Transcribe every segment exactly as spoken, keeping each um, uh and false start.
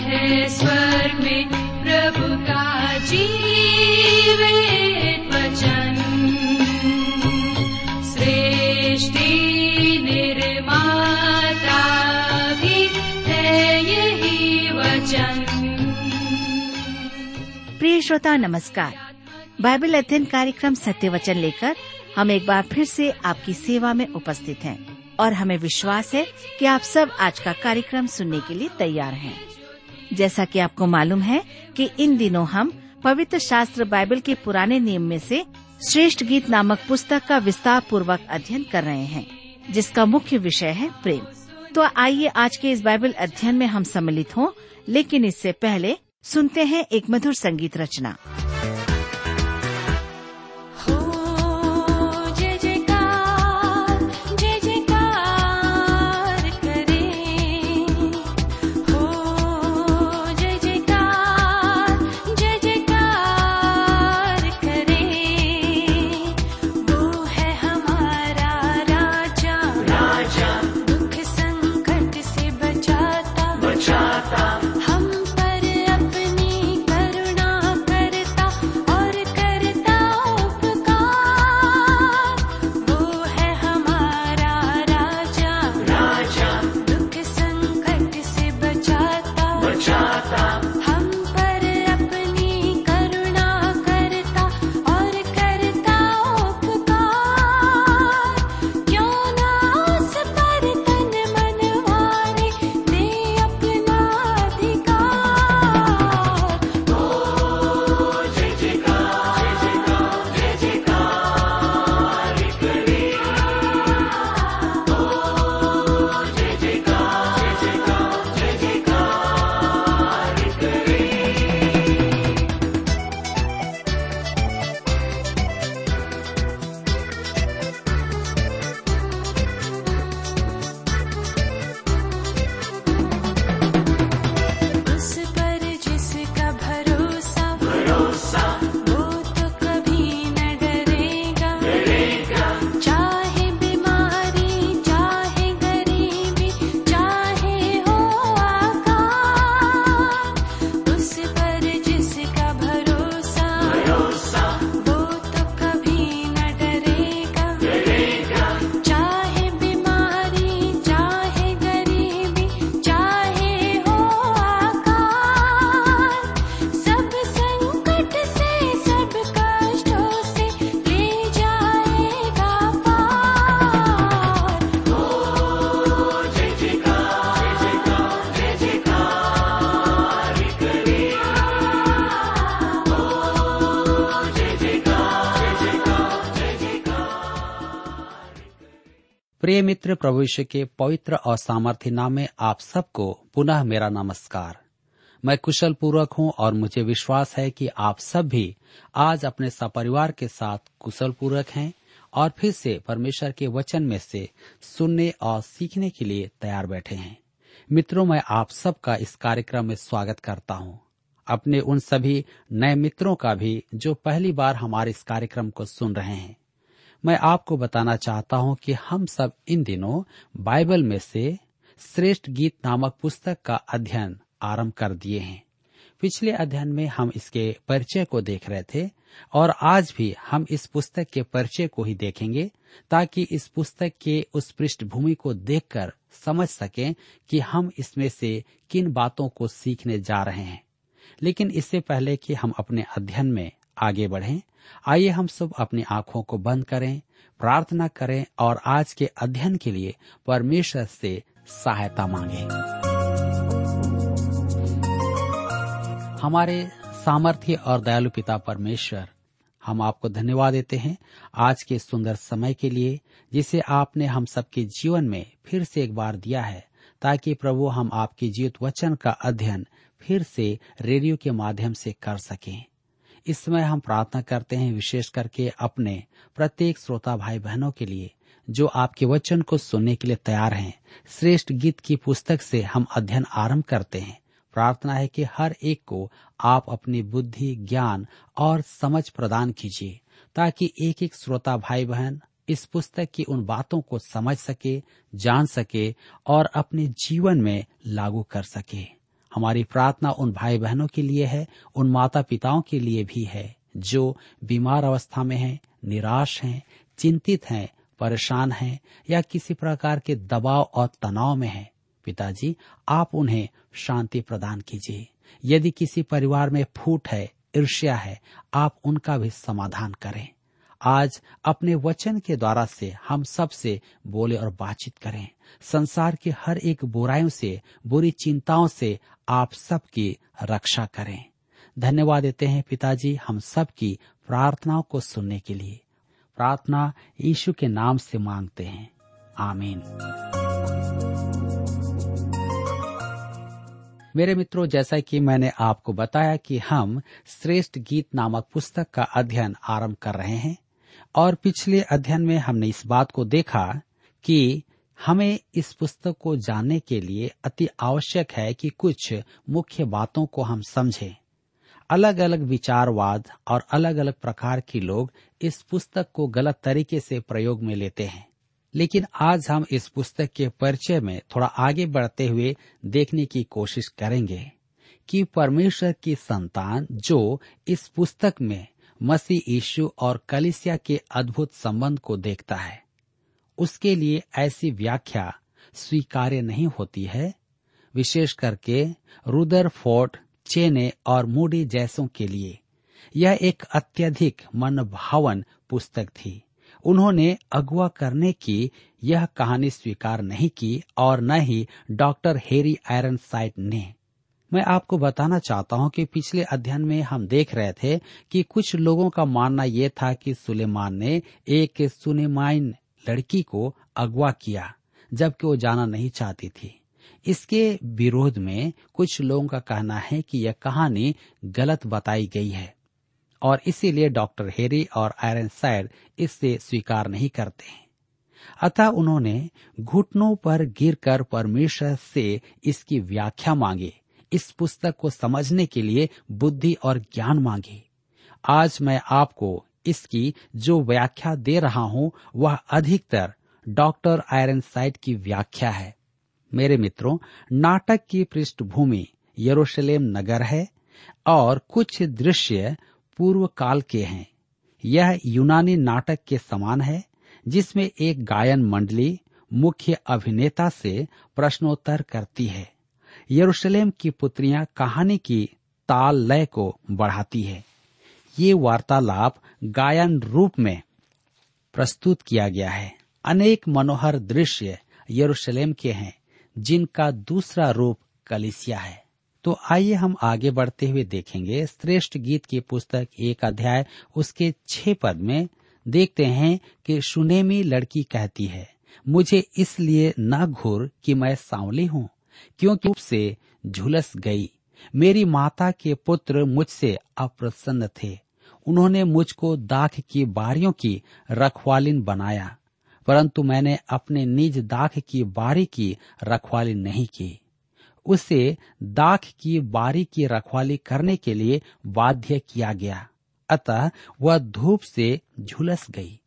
छठे स्वर में प्रभु का जीवित वचन सृष्टि निर्माता भी है यही वचन। प्रिय श्रोता नमस्कार, बाइबल अध्ययन कार्यक्रम सत्य वचन लेकर हम एक बार फिर से आपकी सेवा में उपस्थित हैं और हमें विश्वास है कि आप सब आज का कार्यक्रम सुनने के लिए तैयार हैं। जैसा कि आपको मालूम है कि इन दिनों हम पवित्र शास्त्र बाइबल के पुराने नियम में से श्रेष्ठगीत नामक पुस्तक का विस्तार पूर्वक अध्ययन कर रहे हैं, जिसका मुख्य विषय है प्रेम। तो आइए आज के इस बाइबल अध्ययन में हम सम्मिलित हों, लेकिन इससे पहले सुनते हैं एक मधुर संगीत रचना। प्रिय मित्र, प्रभु यीशु के पवित्र और सामर्थ्य नाम में आप सबको पुनः मेरा नमस्कार। मैं कुशल पूर्वक हूँ और मुझे विश्वास है कि आप सब भी आज अपने सपरिवार के साथ कुशल पूर्वक हैं और फिर से परमेश्वर के वचन में से सुनने और सीखने के लिए तैयार बैठे हैं। मित्रों, मैं आप सबका इस कार्यक्रम में स्वागत करता हूँ, अपने उन सभी नए मित्रों का भी जो पहली बार हमारे इस कार्यक्रम को सुन रहे हैं। मैं आपको बताना चाहता हूं कि हम सब इन दिनों बाइबल में से श्रेष्ठ गीत नामक पुस्तक का अध्ययन आरंभ कर दिए हैं। पिछले अध्ययन में हम इसके परिचय को देख रहे थे और आज भी हम इस पुस्तक के परिचय को ही देखेंगे, ताकि इस पुस्तक के उस पृष्ठभूमि को देखकर समझ सकें कि हम इसमें से किन बातों को सीखने जा रहे हैं। लेकिन इससे पहले कि हम अपने अध्ययन में आगे बढ़ें, आइए हम सब अपनी आंखों को बंद करें, प्रार्थना करें और आज के अध्ययन के लिए परमेश्वर से सहायता मांगें। हमारे सामर्थ्य और दयालु पिता परमेश्वर, हम आपको धन्यवाद देते हैं आज के सुंदर समय के लिए, जिसे आपने हम सबके जीवन में फिर से एक बार दिया है, ताकि प्रभु हम आपके जीवित वचन का अध्ययन फिर से रेडियो के माध्यम से कर सकें। इस समय हम प्रार्थना करते हैं विशेष करके अपने प्रत्येक श्रोता भाई बहनों के लिए जो आपके वचन को सुनने के लिए तैयार हैं। श्रेष्ठ गीत की पुस्तक से हम अध्ययन आरंभ करते हैं। प्रार्थना है कि हर एक को आप अपनी बुद्धि, ज्ञान और समझ प्रदान कीजिए, ताकि एक एक श्रोता भाई बहन इस पुस्तक की उन बातों को समझ सके, जान सके और अपने जीवन में लागू कर सके। हमारी प्रार्थना उन भाई बहनों के लिए है, उन माता पिताओं के लिए भी है जो बीमार अवस्था में हैं, निराश हैं, चिंतित हैं, परेशान हैं या किसी प्रकार के दबाव और तनाव में हैं। पिताजी, आप उन्हें शांति प्रदान कीजिए। यदि किसी परिवार में फूट है, ईर्ष्या है, आप उनका भी समाधान करें। आज अपने वचन के द्वारा से हम सब से बोले और बातचीत करें। संसार के हर एक बुराइयों से, बुरी चिंताओं से आप सबकी रक्षा करें। धन्यवाद देते हैं पिताजी हम सब की प्रार्थनाओं को सुनने के लिए। प्रार्थना यीशु के नाम से मांगते हैं, आमीन। मेरे मित्रों, जैसा कि मैंने आपको बताया कि हम श्रेष्ठ गीत नामक पुस्तक का अध्ययन आरंभ कर रहे हैं और पिछले अध्ययन में हमने इस बात को देखा कि हमें इस पुस्तक को जानने के लिए अति आवश्यक है कि कुछ मुख्य बातों को हम समझें। अलग अलग विचारवाद और अलग अलग प्रकार के लोग इस पुस्तक को गलत तरीके से प्रयोग में लेते हैं, लेकिन आज हम इस पुस्तक के परिचय में थोड़ा आगे बढ़ते हुए देखने की कोशिश करेंगे कि परमेश्वर की संतान जो इस पुस्तक में मसीह यीशु और कलीसिया के अद्भुत संबंध को देखता है, उसके लिए ऐसी व्याख्या स्वीकार्य नहीं होती है। विशेष करके रुदरफोर्ड, चेने और मूडी जैसों के लिए यह एक अत्यधिक मनभावन पुस्तक थी। उन्होंने अगवा करने की यह कहानी स्वीकार नहीं की और न ही डॉक्टर हेरी आयरनसाइट ने। मैं आपको बताना चाहता हूं कि पिछले अध्ययन में हम देख रहे थे कि कुछ लोगों का मानना यह था कि सुलेमान ने एक सुनेमाइन लड़की को अगवा किया, जबकि वो जाना नहीं चाहती थी। इसके विरोध में कुछ लोगों का कहना है कि यह कहानी गलत बताई गई है और इसीलिए डॉक्टर हेरी और आयरनसाइड इससे स्वीकार नहीं करते हैं। अतः उन्होंने घुटनों पर गिरकर परमेश्वर से इसकी व्याख्या मांगी, इस पुस्तक को समझने के लिए बुद्धि और ज्ञान मांगी। आज मैं आपको इसकी जो व्याख्या दे रहा हूं वह अधिकतर डॉक्टर आयरनसाइड की व्याख्या है। मेरे मित्रों, नाटक की पृष्ठभूमि यरूशलेम नगर है और कुछ दृश्य पूर्व काल के हैं। यह यूनानी नाटक के समान है जिसमें एक गायन मंडली मुख्य अभिनेता से प्रश्नोत्तर करती है। यरूशलेम की पुत्रियां कहानी की ताल लय को बढ़ाती है। ये वार्तालाप गायन रूप में प्रस्तुत किया गया है। अनेक मनोहर दृश्य यरूशलेम के हैं जिनका दूसरा रूप कलीसिया है। तो आइए हम आगे बढ़ते हुए देखेंगे श्रेष्ठ गीत की पुस्तक एक अध्याय उसके छह पद में देखते हैं कि सुनेमी लड़की कहती है, मुझे इसलिए न घूर कि मैं सांवली हूँ, क्योंकि से झुलस गई। मेरी माता के पुत्र मुझसे अप्रसन्न थे, उन्होंने मुझको दाख की बारियों की रखवालिन बनाया, परंतु मैंने अपने निज दाख की बारी की रखवाली नहीं की। उसे दाख की बारी की रखवाली करने के लिए बाध्य किया गया, अतः वह धूप से झुलस गई।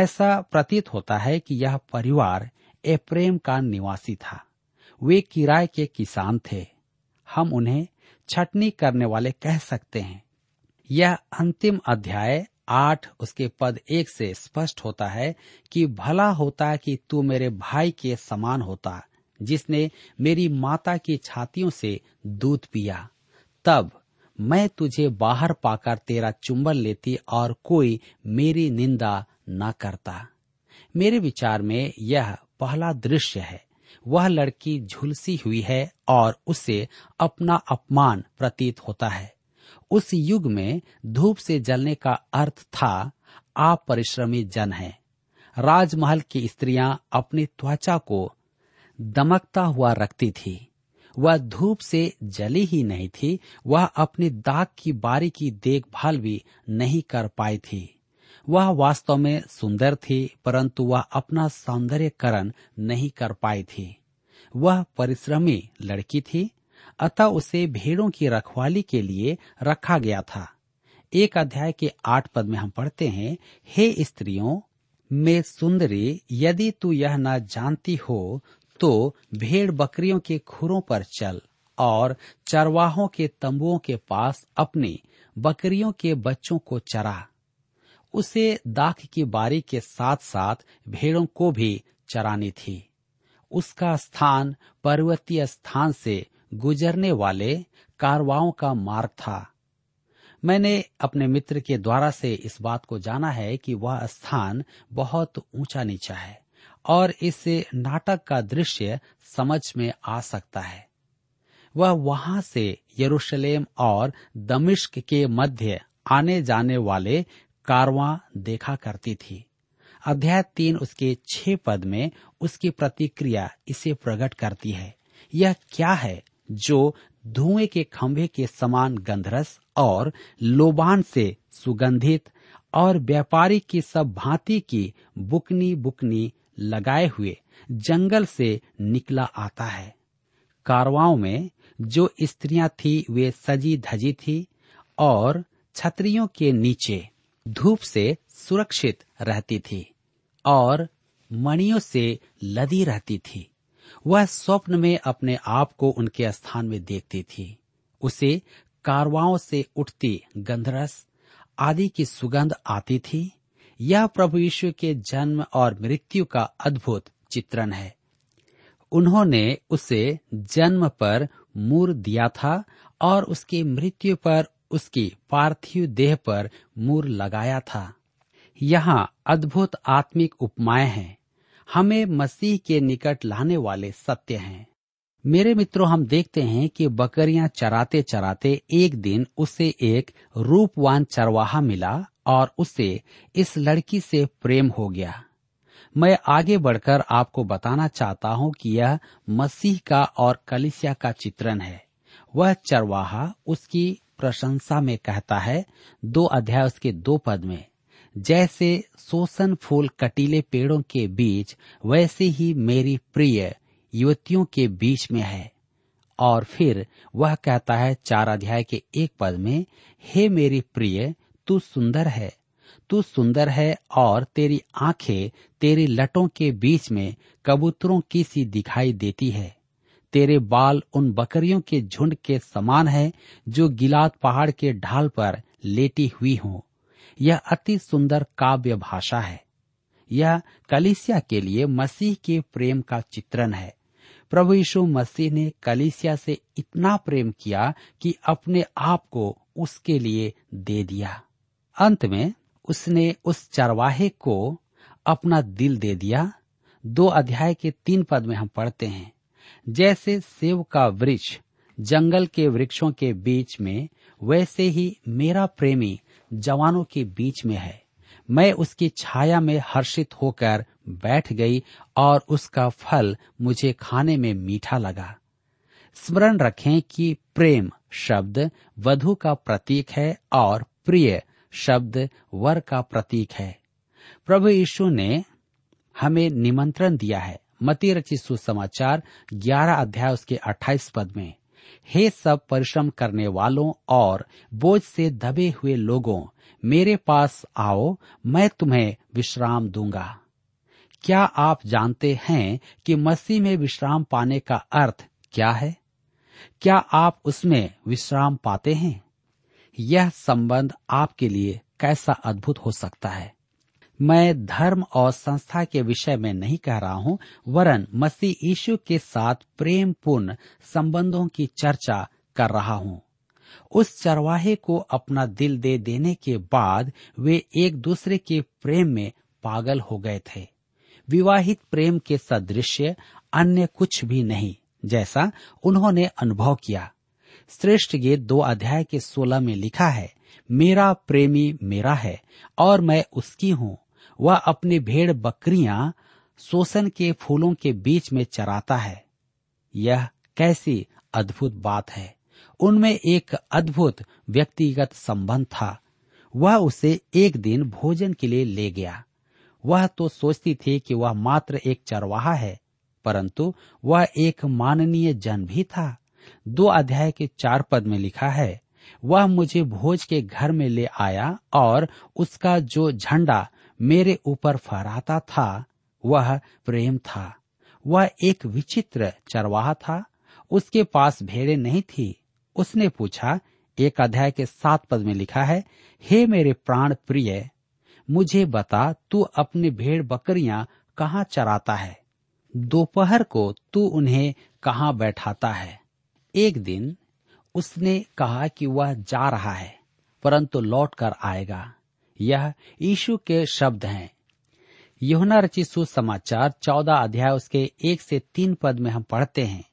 ऐसा प्रतीत होता है कि यह परिवार एप्रेम का निवासी था। वे किराए के किसान थे, हम उन्हें छटनी करने वाले कह सकते हैं। यह अंतिम अध्याय आठ उसके पद एक से स्पष्ट होता है कि भला होता कि तू मेरे भाई के समान होता जिसने मेरी माता की छातियों से दूध पिया, तब मैं तुझे बाहर पाकर तेरा चुंबन लेती और कोई मेरी निंदा न करता। मेरे विचार में यह पहला दृश्य है। वह लड़की झुलसी हुई है और उसे अपना अपमान प्रतीत होता है। उस युग में धूप से जलने का अर्थ था, आप परिश्रमी जन हैं। राजमहल की स्त्रियां अपनी त्वचा को दमकता हुआ रखती थी। वह धूप से जली ही नहीं थी, वह अपनी दाग की बारी की देखभाल भी नहीं कर पाई थी। वह वास्तव में सुंदर थी, परंतु वह अपना सौंदर्यकरण नहीं कर पाई थी। वह परिश्रमी लड़की थी, अतः उसे भेड़ों की रखवाली के लिए रखा गया था। एक अध्याय के आठ पद में हम पढ़ते हैं, हे स्त्रियों में सुंदरी, यदि तू यह न जानती हो तो भेड़ बकरियों के खुरों पर चल और चरवाहों के तंबुओं के पास अपनी बकरियों के बच्चों को चरा। उसे दाख की बारी के साथ साथ भेड़ों को भी चरानी थी। उसका स्थान पर्वतीय स्थान से गुजरने वाले कारवाओं का मार्ग था। मैंने अपने मित्र के द्वारा से इस बात को जाना है कि वह स्थान बहुत ऊंचा नीचा है और इससे नाटक का दृश्य समझ में आ सकता है। वह वहां से यरूशलेम और दमिश्क के मध्य आने जाने वाले कारवां देखा करती थी। अध्याय तीन उसके छह पद में उसकी प्रतिक्रिया इसे प्रकट करती है। यह क्या है जो धुएं के खंभे के समान गंधरस और लोबान से सुगंधित और व्यापारी की सब भांति की बुकनी बुकनी लगाए हुए जंगल से निकला आता है। कारवाओं में जो स्त्रियां थी वे सजी धजी थी और छतरियों के नीचे धूप से सुरक्षित रहती थी और मणियों से लदी रहती थी। वह स्वप्न में अपने आप को उनके स्थान में देखती थी। उसे कारवाओं से उठती गंधरस आदि की सुगंध आती थी। यह प्रभु यीशु के जन्म और मृत्यु का अद्भुत चित्रण है। उन्होंने उसे जन्म पर मुहर दिया था और उसकी मृत्यु पर उसकी पार्थिव देह पर मुहर लगाया था। यहाँ अद्भुत आत्मिक उपमाएं हैं, हमें मसीह के निकट लाने वाले सत्य हैं। मेरे मित्रों, हम देखते हैं कि बकरियां चराते चराते एक दिन उसे एक रूपवान चरवाहा मिला और उसे इस लड़की से प्रेम हो गया। मैं आगे बढ़कर आपको बताना चाहता हूं कि यह मसीह का और कलीसिया का चित्रण है। वह चरवाहा उसकी प्रशंसा में कहता है, दो अध्याय उसके दो पद में, जैसे सोसन फूल कटीले पेड़ों के बीच वैसे ही मेरी प्रिय युवतियों के बीच में है। और फिर वह कहता है चार अध्याय के एक पद में, हे मेरी प्रिय तू सुंदर है, तू सुंदर है और तेरी आंखें तेरी लटों के बीच में कबूतरों की सी दिखाई देती है। तेरे बाल उन बकरियों के झुंड के समान है जो गिलाद पहाड़ के ढाल पर लेटी हुई हों। यह अति सुंदर काव्य भाषा है। यह कलीसिया के लिए मसीह के प्रेम का चित्रण है। प्रभु यीशु मसीह ने कलीसिया से इतना प्रेम किया कि अपने आप को उसके लिए दे दिया। अंत में उसने उस चरवाहे को अपना दिल दे दिया। दो अध्याय के तीन पद में हम पढ़ते हैं, जैसे सेब का वृक्ष जंगल के वृक्षों के बीच में वैसे ही मेरा प्रेमी जवानों के बीच में है। मैं उसकी छाया में हर्षित होकर बैठ गई और उसका फल मुझे खाने में मीठा लगा। स्मरण रखें कि प्रेम शब्द वधू का प्रतीक है और प्रिय शब्द वर का प्रतीक है। प्रभु यीशु ने हमें निमंत्रण दिया है। मत्ती रचित सुसमाचार ग्यारह अध्याय उसके अट्ठाईस पद में, हे सब परिश्रम करने वालों और बोझ से दबे हुए लोगों, मेरे पास आओ, मैं तुम्हें विश्राम दूंगा। क्या आप जानते हैं कि मसीह में विश्राम पाने का अर्थ क्या है? क्या आप उसमें विश्राम पाते हैं? यह संबंध आपके लिए कैसा अद्भुत हो सकता है। मैं धर्म और संस्था के विषय में नहीं कह रहा हूँ, वरन मसीह यीशु के साथ प्रेम पूर्ण संबंधों की चर्चा कर रहा हूँ। उस चरवाहे को अपना दिल दे देने के बाद वे एक दूसरे के प्रेम में पागल हो गए थे। विवाहित प्रेम के सदृश अन्य कुछ भी नहीं जैसा उन्होंने अनुभव किया। श्रेष्ठगीत दो अध्याय के सोलह में लिखा है, मेरा प्रेमी मेरा है और मैं उसकी हूँ। वह अपनी भेड़ बकरियां सोसन के फूलों के बीच में चराता है। यह कैसी अद्भुत बात है। उनमें एक अद्भुत व्यक्तिगत संबंध था। वह उसे एक दिन भोजन के लिए ले गया। वह तो सोचती थी कि वह मात्र एक चरवाहा है, परंतु वह एक माननीय जन भी था। दो अध्याय के चार पद में लिखा है, वह मुझे भोज के घर में ले आया और उसका जो झंडा मेरे ऊपर फहराता था वह प्रेम था। वह एक विचित्र चरवाहा था। उसके पास भेड़े नहीं थी। उसने पूछा, एक अध्याय के सात पद में लिखा है, हे मेरे प्राण प्रिय, मुझे बता तू अपने भेड़ बकरियां कहाँ चराता है, दोपहर को तू उन्हें कहाँ बैठाता है। एक दिन उसने कहा कि वह जा रहा है परंतु लौट कर आएगा। यह यीशु के शब्द हैं। यूहन्ना रचित सुसमाचार चौदह अध्याय उसके एक से तीन पद में हम पढ़ते हैं,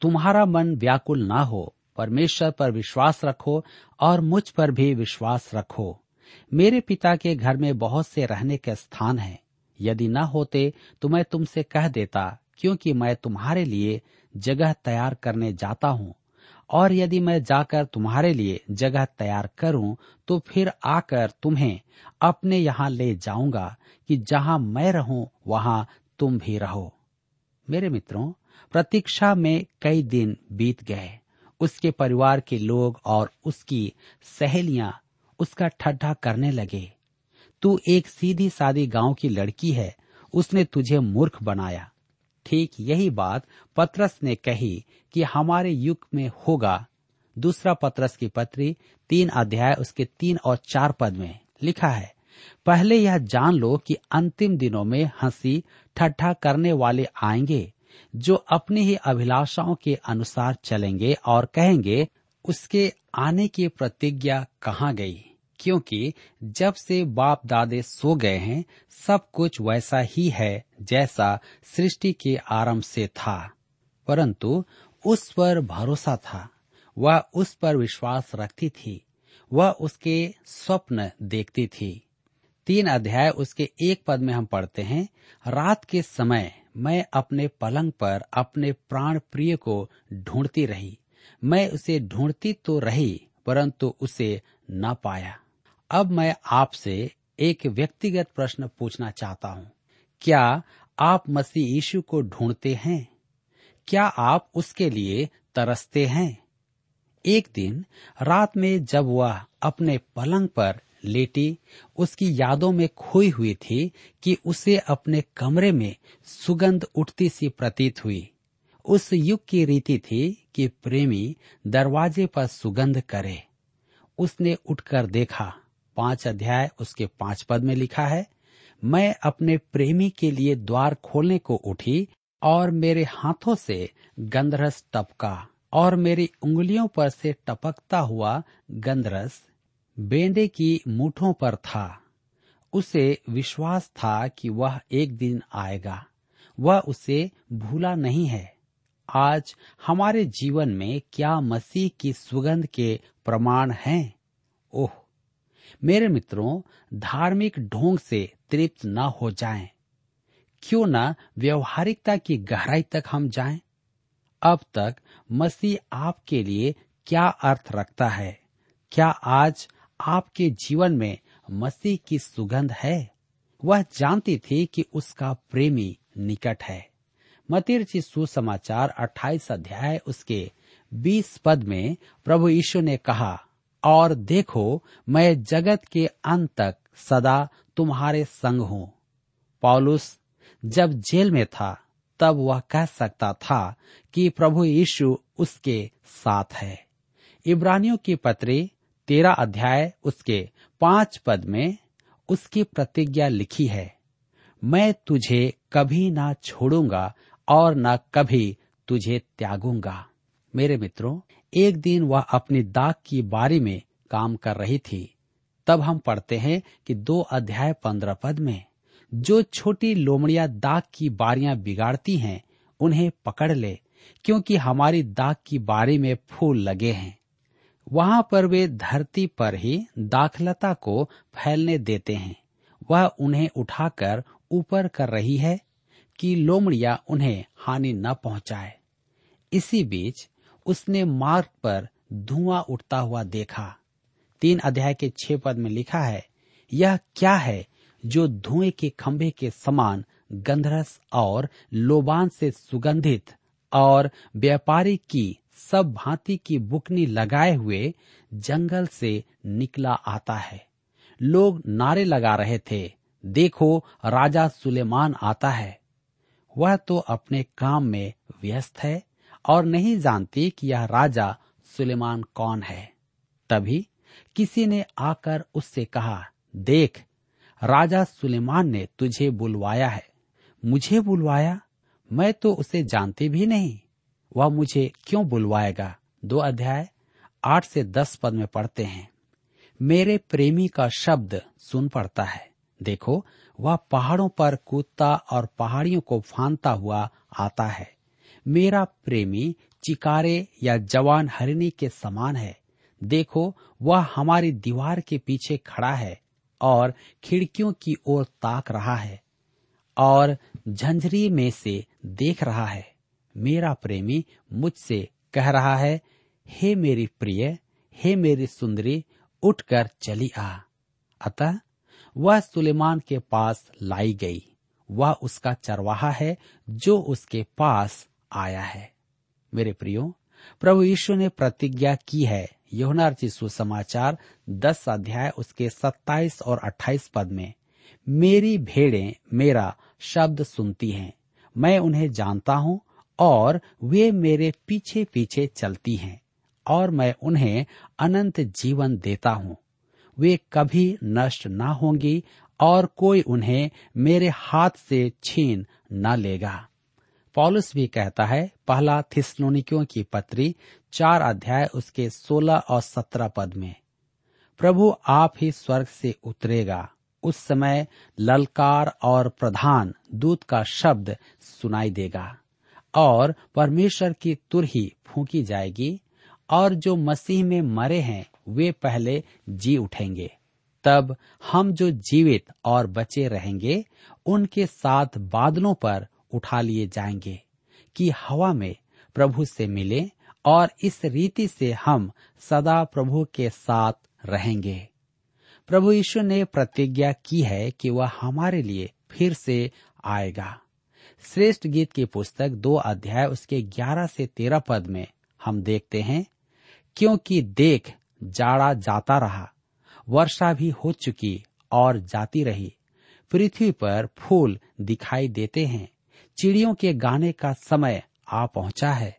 तुम्हारा मन व्याकुल ना हो, परमेश्वर पर विश्वास रखो और मुझ पर भी विश्वास रखो। मेरे पिता के घर में बहुत से रहने के स्थान हैं। यदि न होते तो मैं तुमसे कह देता, क्योंकि मैं तुम्हारे लिए जगह तैयार करने जाता हूँ। और यदि मैं जाकर तुम्हारे लिए जगह तैयार करूं, तो फिर आकर तुम्हें अपने यहाँ ले जाऊंगा कि जहाँ मैं रहूं वहाँ तुम भी रहो। मेरे मित्रों, प्रतीक्षा में कई दिन बीत गए। उसके परिवार के लोग और उसकी सहेलियां उसका ठट्ठा करने लगे। तू एक सीधी सादी गांव की लड़की है, उसने तुझे मूर्ख बनाया। ठीक यही बात पतरस ने कही कि हमारे युग में होगा। दूसरा पतरस की पत्री तीन अध्याय उसके तीन और चार पद में लिखा है, पहले यह जान लो कि अंतिम दिनों में हंसी ठट्ठा करने वाले आएंगे, जो अपनी ही अभिलाषाओं के अनुसार चलेंगे और कहेंगे, उसके आने की प्रतिज्ञा कहाँ गई, क्योंकि जब से बाप दादे सो गए हैं सब कुछ वैसा ही है जैसा सृष्टि के आरंभ से था। परंतु उस पर भरोसा था, वह उस पर विश्वास रखती थी, वह उसके स्वप्न देखती थी। तीन अध्याय उसके एक पद में हम पढ़ते हैं, रात के समय मैं अपने पलंग पर अपने प्राण प्रिय को ढूंढती रही, मैं उसे ढूंढती तो रही परंतु उसे न पाया। अब मैं आपसे एक व्यक्तिगत प्रश्न पूछना चाहता हूँ, क्या आप मसीह यीशु को ढूंढते हैं? क्या आप उसके लिए तरसते हैं? एक दिन रात में जब वह अपने पलंग पर लेटी, उसकी यादों में खोई हुई थी कि उसे अपने कमरे में सुगंध उठती सी प्रतीत हुई। उस युग की रीति थी कि प्रेमी दरवाजे पर सुगंध करे। उसने उठकर देखा। पांच अध्याय उसके पांच पद में लिखा है, मैं अपने प्रेमी के लिए द्वार खोलने को उठी और मेरे हाथों से गंधरस टपका और मेरी उंगलियों पर से टपकता हुआ गंधरस बेंडे की मूठों पर था। उसे विश्वास था कि वह एक दिन आएगा, वह उसे भूला नहीं है। आज हमारे जीवन में क्या मसीह की सुगंध के प्रमाण हैं? ओह मेरे मित्रों, धार्मिक ढोंग से तृप्त ना हो जाएं। क्यों ना व्यवहारिकता की गहराई तक हम जाएं? अब तक मसीह आपके लिए क्या अर्थ रखता है? क्या आज आपके जीवन में मसीह की सुगंध है? वह जानती थी कि उसका प्रेमी निकट है। मत्ती रचित सुसमाचार अट्ठाईस अध्याय उसके बीस पद में प्रभु यीशु ने कहा, और देखो मैं जगत के अंत तक सदा तुम्हारे संग हूँ। पौलुस जब जेल में था तब वह कह सकता था कि प्रभु यीशु उसके साथ है। इब्रानियों की पत्री तेरह अध्याय उसके पांच पद में उसकी प्रतिज्ञा लिखी है, मैं तुझे कभी ना छोड़ूंगा और न कभी तुझे त्यागूंगा। मेरे मित्रों, एक दिन वह अपनी दाख की बारी में काम कर रही थी। तब हम पढ़ते हैं कि दो अध्याय पंद्रह पद में, जो छोटी लोमड़ियां दाख की बारियां बिगाड़ती हैं उन्हें पकड़ ले, क्योंकि हमारी दाख की बारी में फूल लगे हैं। वहां पर वे धरती पर ही दाखलता को फैलने देते हैं। वह उन्हें उठाकर ऊपर कर रही है कि लोमड़ियां उन्हें हानि न पहुंचाए। इसी बीच उसने मार्ग पर धुआं उठता हुआ देखा। तीन अध्याय के छह पद में लिखा है, यह क्या है जो धुएं के खंभे के समान गंधरस और लोबान से सुगंधित और व्यापारी की सब भांति की बुकनी लगाए हुए जंगल से निकला आता है। लोग नारे लगा रहे थे, देखो राजा सुलेमान आता है। वह तो अपने काम में व्यस्त है और नहीं जानती कि यह राजा सुलेमान कौन है। तभी किसी ने आकर उससे कहा, देख, राजा सुलेमान ने तुझे बुलवाया है। मुझे बुलवाया? मैं तो उसे जानती भी नहीं, वह मुझे क्यों बुलवाएगा। दो अध्याय आठ से दस पद में पढ़ते हैं, मेरे प्रेमी का शब्द सुन पड़ता है, देखो वह पहाड़ों पर कूदता और पहाड़ियों को फांदता हुआ आता है। मेरा प्रेमी चिकारे या जवान हरिणी के समान है, देखो वह हमारी दीवार के पीछे खड़ा है और खिड़कियों की ओर ताक रहा है और झंझरी में से देख रहा है। मेरा प्रेमी मुझसे कह रहा है, हे मेरी प्रिय, हे मेरी सुंदरी, उठकर चली आ। अतः वह सुलेमान के पास लाई गई, वह उसका चरवाहा है जो उसके पास आया है। मेरे प्रियो, प्रभु यीशु ने प्रतिज्ञा की है। यूहन्ना रचित सुसमाचार दस अध्याय उसके सत्ताईस और अट्ठाईस पद में, मेरी भेड़ें मेरा शब्द सुनती हैं, मैं उन्हें जानता हूँ और वे मेरे पीछे पीछे चलती हैं और मैं उन्हें अनंत जीवन देता हूँ, वे कभी नष्ट ना होंगी और कोई उन्हें मेरे हाथ से छीन ना लेगा। पौलुस भी कहता है, पहला थिस्सलुनीकियों की पत्री चार अध्याय उसके सोलह और सत्रह पद में, प्रभु आप ही स्वर्ग से उतरेगा, उस समय ललकार और प्रधान दूत का शब्द सुनाई देगा और परमेश्वर की तुरही फूंकी जाएगी और जो मसीह में मरे हैं वे पहले जी उठेंगे, तब हम जो जीवित और बचे रहेंगे उनके साथ बादलों पर उठा लिए जाएंगे कि हवा में प्रभु से मिले और इस रीति से हम सदा प्रभु के साथ रहेंगे। प्रभु यीशु ने प्रतिज्ञा की है कि वह हमारे लिए फिर से आएगा। श्रेष्ठ गीत की पुस्तक दो अध्याय उसके ग्यारह से तेरह पद में हम देखते हैं, क्योंकि देख जाड़ा जाता रहा, वर्षा भी हो चुकी और जाती रही, पृथ्वी पर फूल दिखाई देते हैं, चिड़ियों के गाने का समय आ पहुंचा है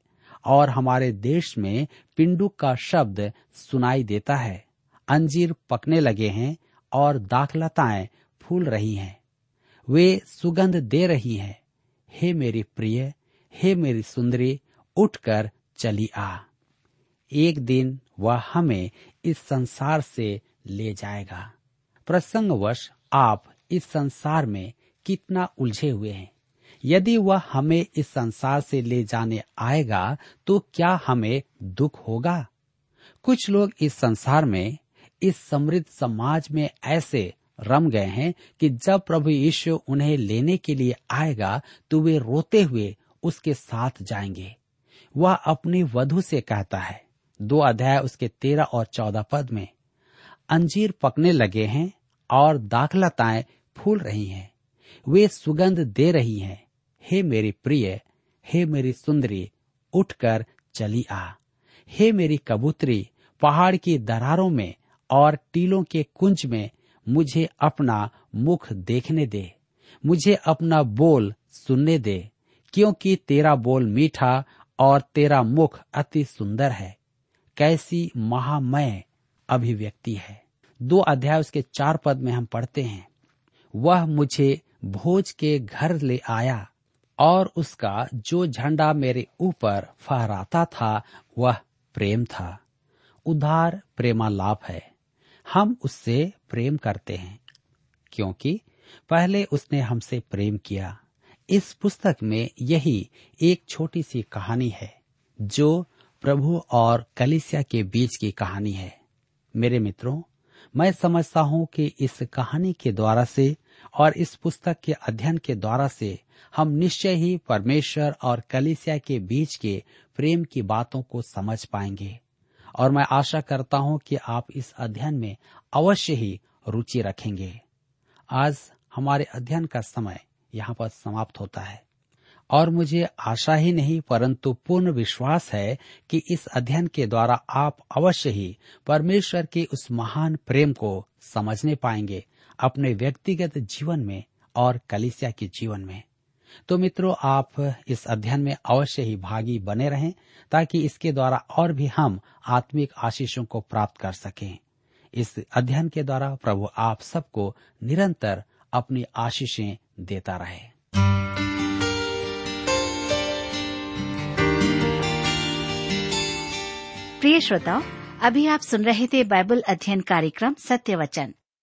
और हमारे देश में पिंडुक का शब्द सुनाई देता है, अंजीर पकने लगे हैं और दाखलताएं फूल रही हैं, वे सुगंध दे रही हैं। हे मेरी प्रिय, हे मेरी सुंदरी, उठकर चली आ। एक दिन वह हमें इस संसार से ले जाएगा। प्रसंगवश आप इस संसार में कितना उलझे हुए हैं। यदि वह हमें इस संसार से ले जाने आएगा तो क्या हमें दुख होगा? कुछ लोग इस संसार में, इस समृद्ध समाज में ऐसे रम गए हैं कि जब प्रभु यीशु उन्हें लेने के लिए आएगा तो वे रोते हुए उसके साथ जाएंगे। वह अपनी वधू से कहता है, दो अध्याय उसके तेरह और चौदह पद में, अंजीर पकने लगे हैं और दाखलताएं फूल रही हैं, वे सुगंध दे रही हैं। हे मेरी प्रिय, हे मेरी सुंदरी, उठकर चली आ। हे मेरी कबूतरी, पहाड़ की दरारों में और टीलों के कुंज में मुझे अपना मुख देखने दे, मुझे अपना बोल सुनने दे, क्योंकि तेरा बोल मीठा और तेरा मुख अति सुंदर है। कैसी महामय अभिव्यक्ति है। दो अध्याय उसके चार पद में हम पढ़ते हैं, वह मुझे भोज के घर ले आया और उसका जो झंडा मेरे ऊपर फहराता था वह प्रेम था। उधार प्रेमालाप है। हम उससे प्रेम करते हैं क्योंकि पहले उसने हमसे प्रेम किया। इस पुस्तक में यही एक छोटी सी कहानी है जो प्रभु और कलीसिया के बीच की कहानी है। मेरे मित्रों, मैं समझता हूँ कि इस कहानी के द्वारा से और इस पुस्तक के अध्ययन के द्वारा से हम निश्चय ही परमेश्वर और कलीसिया के बीच के प्रेम की बातों को समझ पाएंगे और मैं आशा करता हूँ कि आप इस अध्ययन में अवश्य ही रुचि रखेंगे। आज हमारे अध्ययन का समय यहाँ पर समाप्त होता है और मुझे आशा ही नहीं परंतु पूर्ण विश्वास है कि इस अध्ययन के द्वारा आप अवश्य ही परमेश्वर के उस महान प्रेम को समझने पाएंगे अपने व्यक्तिगत जीवन में और कलीसिया के जीवन में। तो मित्रों, आप इस अध्ययन में अवश्य ही भागी बने रहें ताकि इसके द्वारा और भी हम आत्मिक आशीषों को प्राप्त कर सकें। इस अध्ययन के द्वारा प्रभु आप सबको निरंतर अपनी आशीषें देता रहे। प्रिय श्रोताओ, अभी आप सुन रहे थे बाइबल अध्ययन कार्यक्रम सत्य वचन।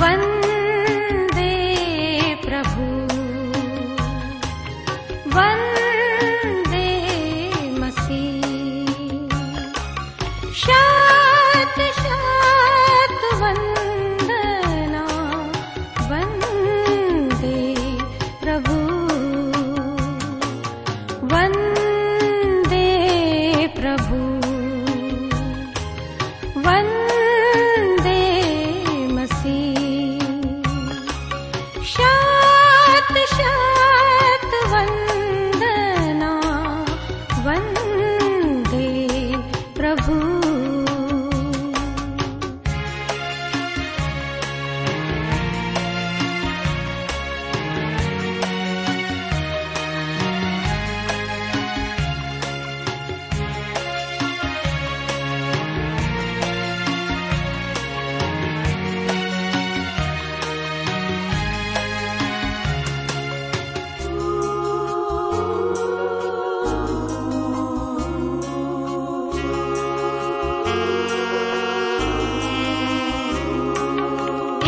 वंदे प्रभु, वंदे मसीह, शात शात वंदना, वंदे प्रभु, वंदे प्रभु, वंदे मसीह, शात शात वंदना, वंदे प्रभु।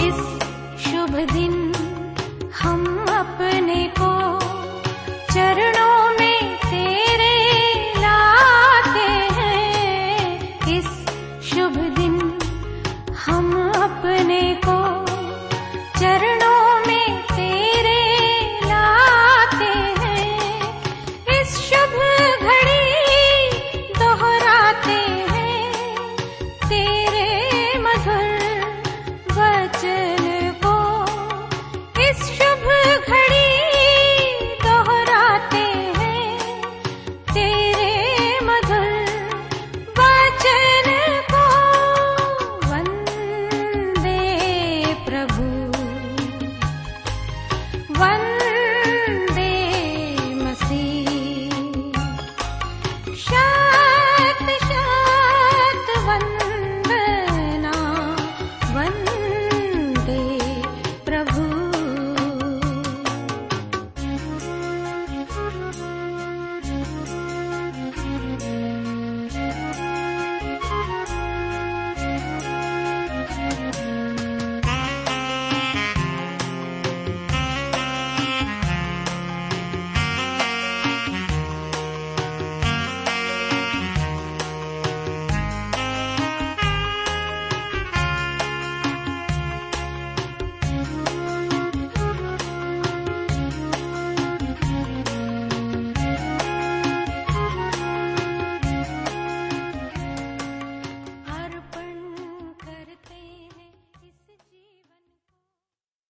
इस शुभ दिन हम अपने को चरणों में तेरे लाते हैं। इस शुभ दिन हम अपने को चरणों में तेरे लाते हैं। इस